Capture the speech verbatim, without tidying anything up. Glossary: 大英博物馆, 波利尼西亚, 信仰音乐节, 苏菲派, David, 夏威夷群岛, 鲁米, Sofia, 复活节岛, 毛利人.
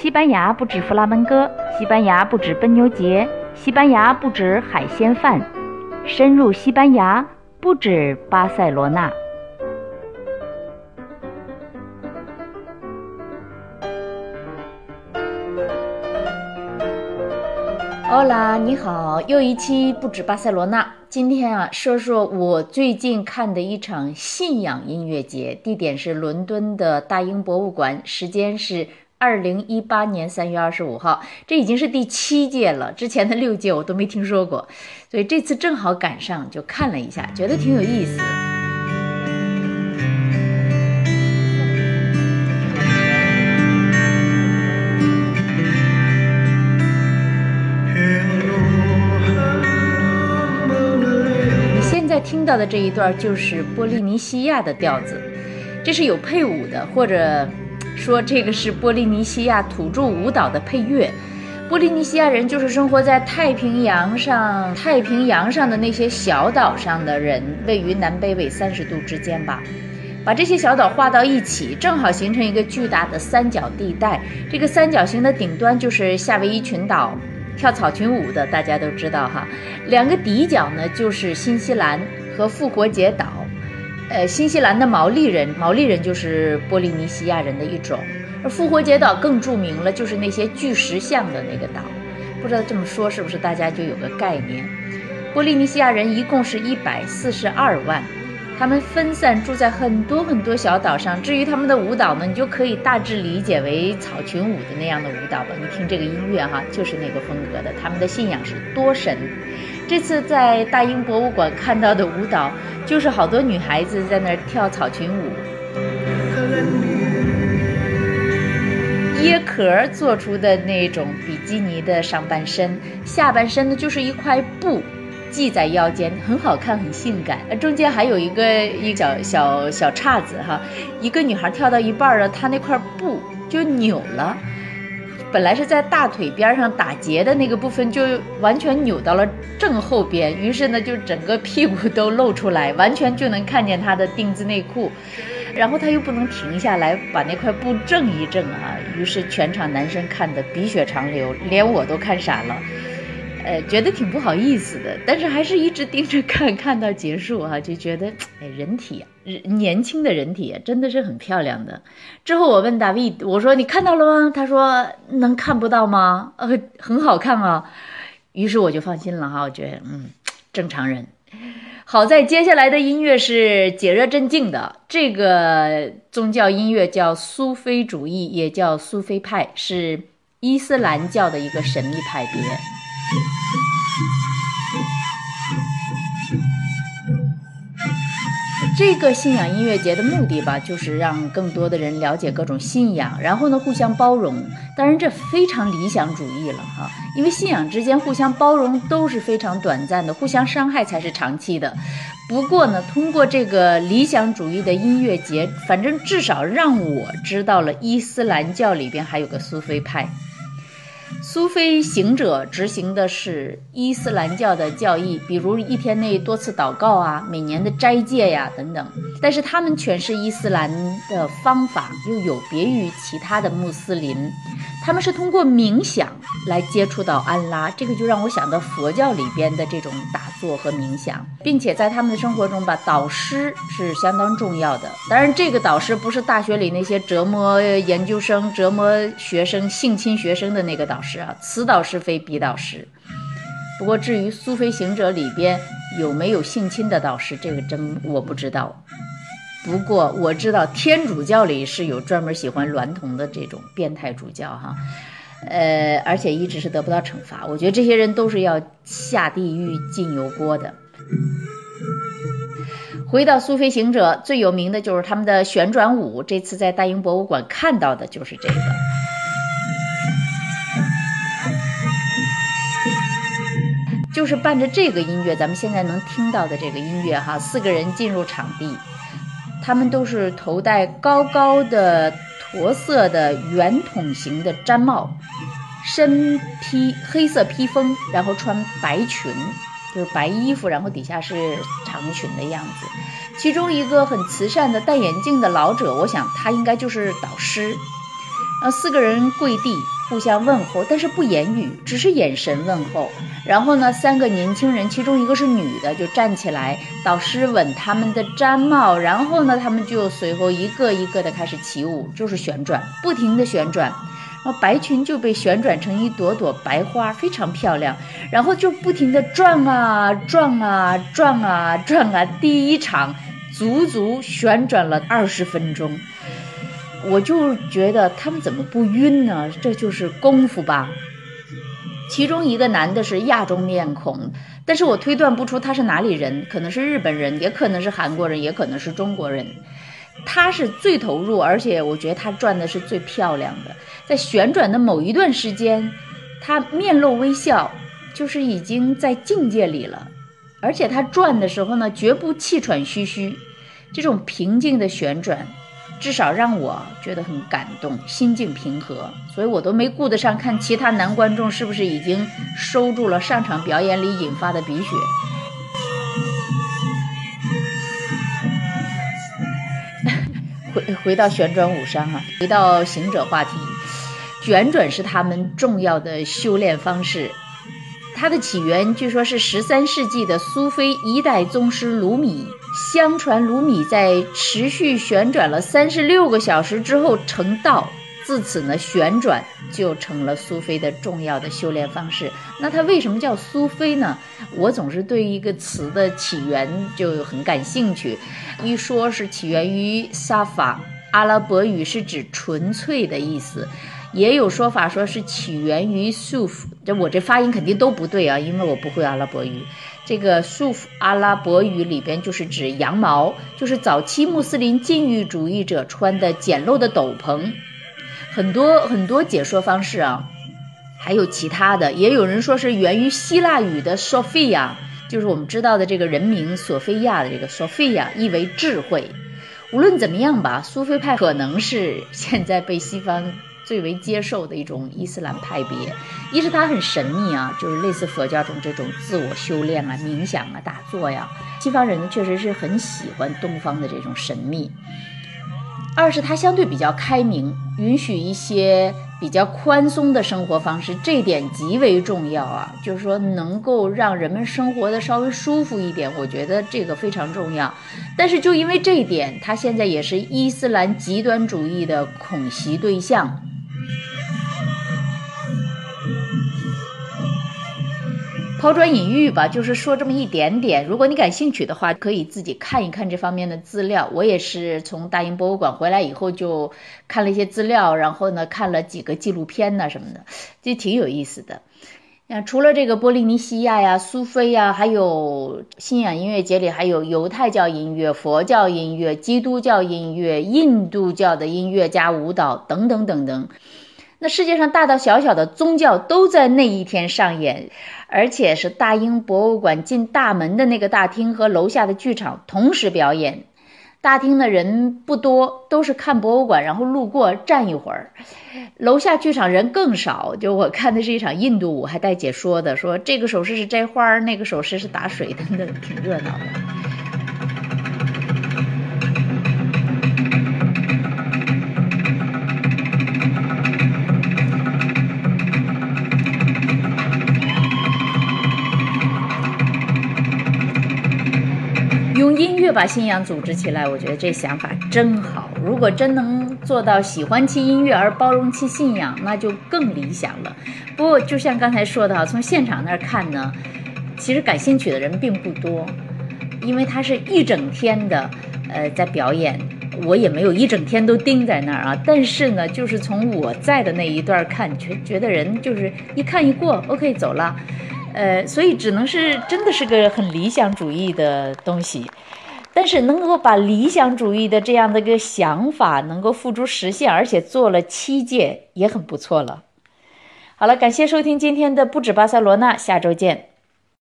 西班牙不止弗拉门戈，西班牙不止奔牛节，西班牙不止海鲜饭，深入西班牙不止巴塞罗那。Hola， 你好，又一期不止巴塞罗那。今天啊，说说我最近看的一场信仰音乐节，地点是伦敦的大英博物馆，时间是二零一八年三月二十五号。这已经是第七届了，之前的六届我都没听说过，所以这次正好赶上，就看了一下，觉得挺有意思的。听到的这一段就是波利尼西亚的调子，这是有配舞的，或者说这个是波利尼西亚土著舞蹈的配乐。波利尼西亚人就是生活在太平洋上，太平洋上的那些小岛上的人，位于南北纬三十度之间吧。把这些小岛画到一起，正好形成一个巨大的三角地带。这个三角形的顶端就是夏威夷群岛，跳草裙舞的大家都知道哈。两个底角呢就是新西兰和复活节岛，呃，新西兰的毛利人，毛利人就是波利尼西亚人的一种，而复活节岛更著名了，就是那些巨石像的那个岛。不知道这么说是不是大家就有个概念。波利尼西亚人一共是一百四十二万，他们分散住在很多很多小岛上。至于他们的舞蹈呢，你就可以大致理解为草裙舞的那样的舞蹈吧。你听这个音乐哈，就是那个风格的。他们的信仰是多神。这次在大英博物馆看到的舞蹈，就是好多女孩子在那儿跳草裙舞，椰壳做出的那种比基尼的上半身，下半身呢就是一块布系在腰间，很好看，很性感。中间还有一个一小小小岔子哈，一个女孩跳到一半了，她那块布就扭了，本来是在大腿边上打结的那个部分就完全扭到了正后边，于是呢就整个屁股都露出来，完全就能看见她的丁字内裤。然后她又不能停下来把那块布正一正啊，于是全场男生看得鼻血长流，连我都看傻了。呃，觉得挺不好意思的，但是还是一直盯着看，看到结束啊，就觉得，哎，人体啊，年轻的人体啊，真的是很漂亮的。之后我问 David， 我说你看到了吗？他说能看不到吗？呃，很好看啊。于是我就放心了哈，我觉得，嗯，正常人。好在接下来的音乐是解热镇静的，这个宗教音乐叫苏菲主义，也叫苏菲派，是伊斯兰教的一个神秘派别。这个信仰音乐节的目的吧，就是让更多的人了解各种信仰，然后呢互相包容。当然这非常理想主义了哈，因为信仰之间互相包容都是非常短暂的，互相伤害才是长期的。不过呢，通过这个理想主义的音乐节，反正至少让我知道了伊斯兰教里边还有个苏菲派。苏菲行者执行的是伊斯兰教的教义，比如一天内多次祷告啊，每年的斋戒呀、啊、等等。但是他们诠释伊斯兰的方法又有别于其他的穆斯林，他们是通过冥想来接触到安拉，这个就让我想到佛教里边的这种打坐和冥想，并且在他们的生活中吧，导师是相当重要的。当然这个导师不是大学里那些折磨研究生、折磨学生、性侵学生的那个导师啊，此导师非彼导师。不过至于苏菲行者里边有没有性侵的导师，这个真我不知道。不过我知道天主教里是有专门喜欢娈童的这种变态主教哈，呃，而且一直是得不到惩罚。我觉得这些人都是要下地狱进油锅的。回到苏菲行者，最有名的就是他们的旋转舞，这次在大英博物馆看到的就是这个。就是伴着这个音乐，咱们现在能听到的这个音乐哈，四个人进入场地，他们都是头戴高高的驼色的圆筒形的毡帽，身披黑色披风，然后穿白裙，就是白衣服，然后底下是长裙的样子。其中一个很慈善的戴眼镜的老者，我想他应该就是导师。啊，四个人跪地互相问候，但是不言语，只是眼神问候。然后呢，三个年轻人，其中一个是女的，就站起来，导师吻他们的毡帽，然后呢，他们就随后一个一个的开始起舞，就是旋转，不停的旋转。然后白裙就被旋转成一朵朵白花，非常漂亮。然后就不停的转啊转啊转啊转啊。第一场足足旋转了二十分钟，我就觉得他们怎么不晕呢？这就是功夫吧。其中一个男的是亚洲面孔，但是我推断不出他是哪里人，可能是日本人，也可能是韩国人，也可能是中国人。他是最投入，而且我觉得他转的是最漂亮的。在旋转的某一段时间，他面露微笑，就是已经在境界里了。而且他转的时候呢，绝不气喘吁吁。这种平静的旋转至少让我觉得很感动，心境平和。所以我都没顾得上看其他男观众是不是已经收住了上场表演里引发的鼻血。回回到旋转舞上啊，回到行者话题，旋转是他们重要的修炼方式。它的起源据说是十三世纪的苏菲一代宗师鲁米。相传鲁米在持续旋转了三十六个小时之后成道，自此呢，旋转就成了苏菲的重要的修炼方式。那它为什么叫苏菲呢？我总是对一个词的起源就很感兴趣。一说是起源于萨法，阿拉伯语是指纯粹的意思。也有说法说是起源于苏夫，这我这发音肯定都不对啊，因为我不会阿拉伯语。这个苏夫阿拉伯语里边就是指羊毛，就是早期穆斯林禁欲主义者穿的简陋的斗篷。很多很多解说方式啊，还有其他的，也有人说是源于希腊语的 Sofia， 就是我们知道的这个人名索菲亚的这个 Sofia， 意为智慧。无论怎么样吧，苏菲派可能是现在被西方最为接受的一种伊斯兰派别。一是它很神秘啊，就是类似佛教中这种自我修炼啊、冥想啊、打坐呀、啊，西方人确实是很喜欢东方的这种神秘。二是它相对比较开明，允许一些比较宽松的生活方式，这点极为重要啊，就是说能够让人们生活的稍微舒服一点，我觉得这个非常重要。但是就因为这一点，它现在也是伊斯兰极端主义的恐袭对象。抛砖引玉吧，就是说这么一点点。如果你感兴趣的话，可以自己看一看这方面的资料。我也是从大英博物馆回来以后就看了一些资料，然后呢看了几个纪录片呐、啊、什么的，就挺有意思的。除了这个波利尼西亚呀、苏菲呀，还有信仰音乐节里还有犹太教音乐、佛教音乐、基督教音乐、印度教的音乐加舞蹈等等等等。那世界上大大小小的宗教都在那一天上演，而且是大英博物馆进大门的那个大厅和楼下的剧场同时表演。大厅的人不多，都是看博物馆然后路过站一会儿。楼下剧场人更少，就我看的是一场印度舞，还带解说的，说这个手势是摘花，那个手势是打水，真的挺热闹的。用音乐把信仰组织起来，我觉得这想法真好。如果真能做到喜欢其音乐而包容其信仰，那就更理想了。不过就像刚才说的，从现场那儿看呢，其实感兴趣的人并不多，因为它是一整天的呃，在表演。我也没有一整天都盯在那儿啊，但是呢，就是从我在的那一段看，觉觉得人就是一看一过 OK 走了。呃，所以只能是真的是个很理想主义的东西，但是能够把理想主义的这样的一个想法能够付诸实现，而且做了七届也很不错了。好了，感谢收听今天的不止巴塞罗那，下周见。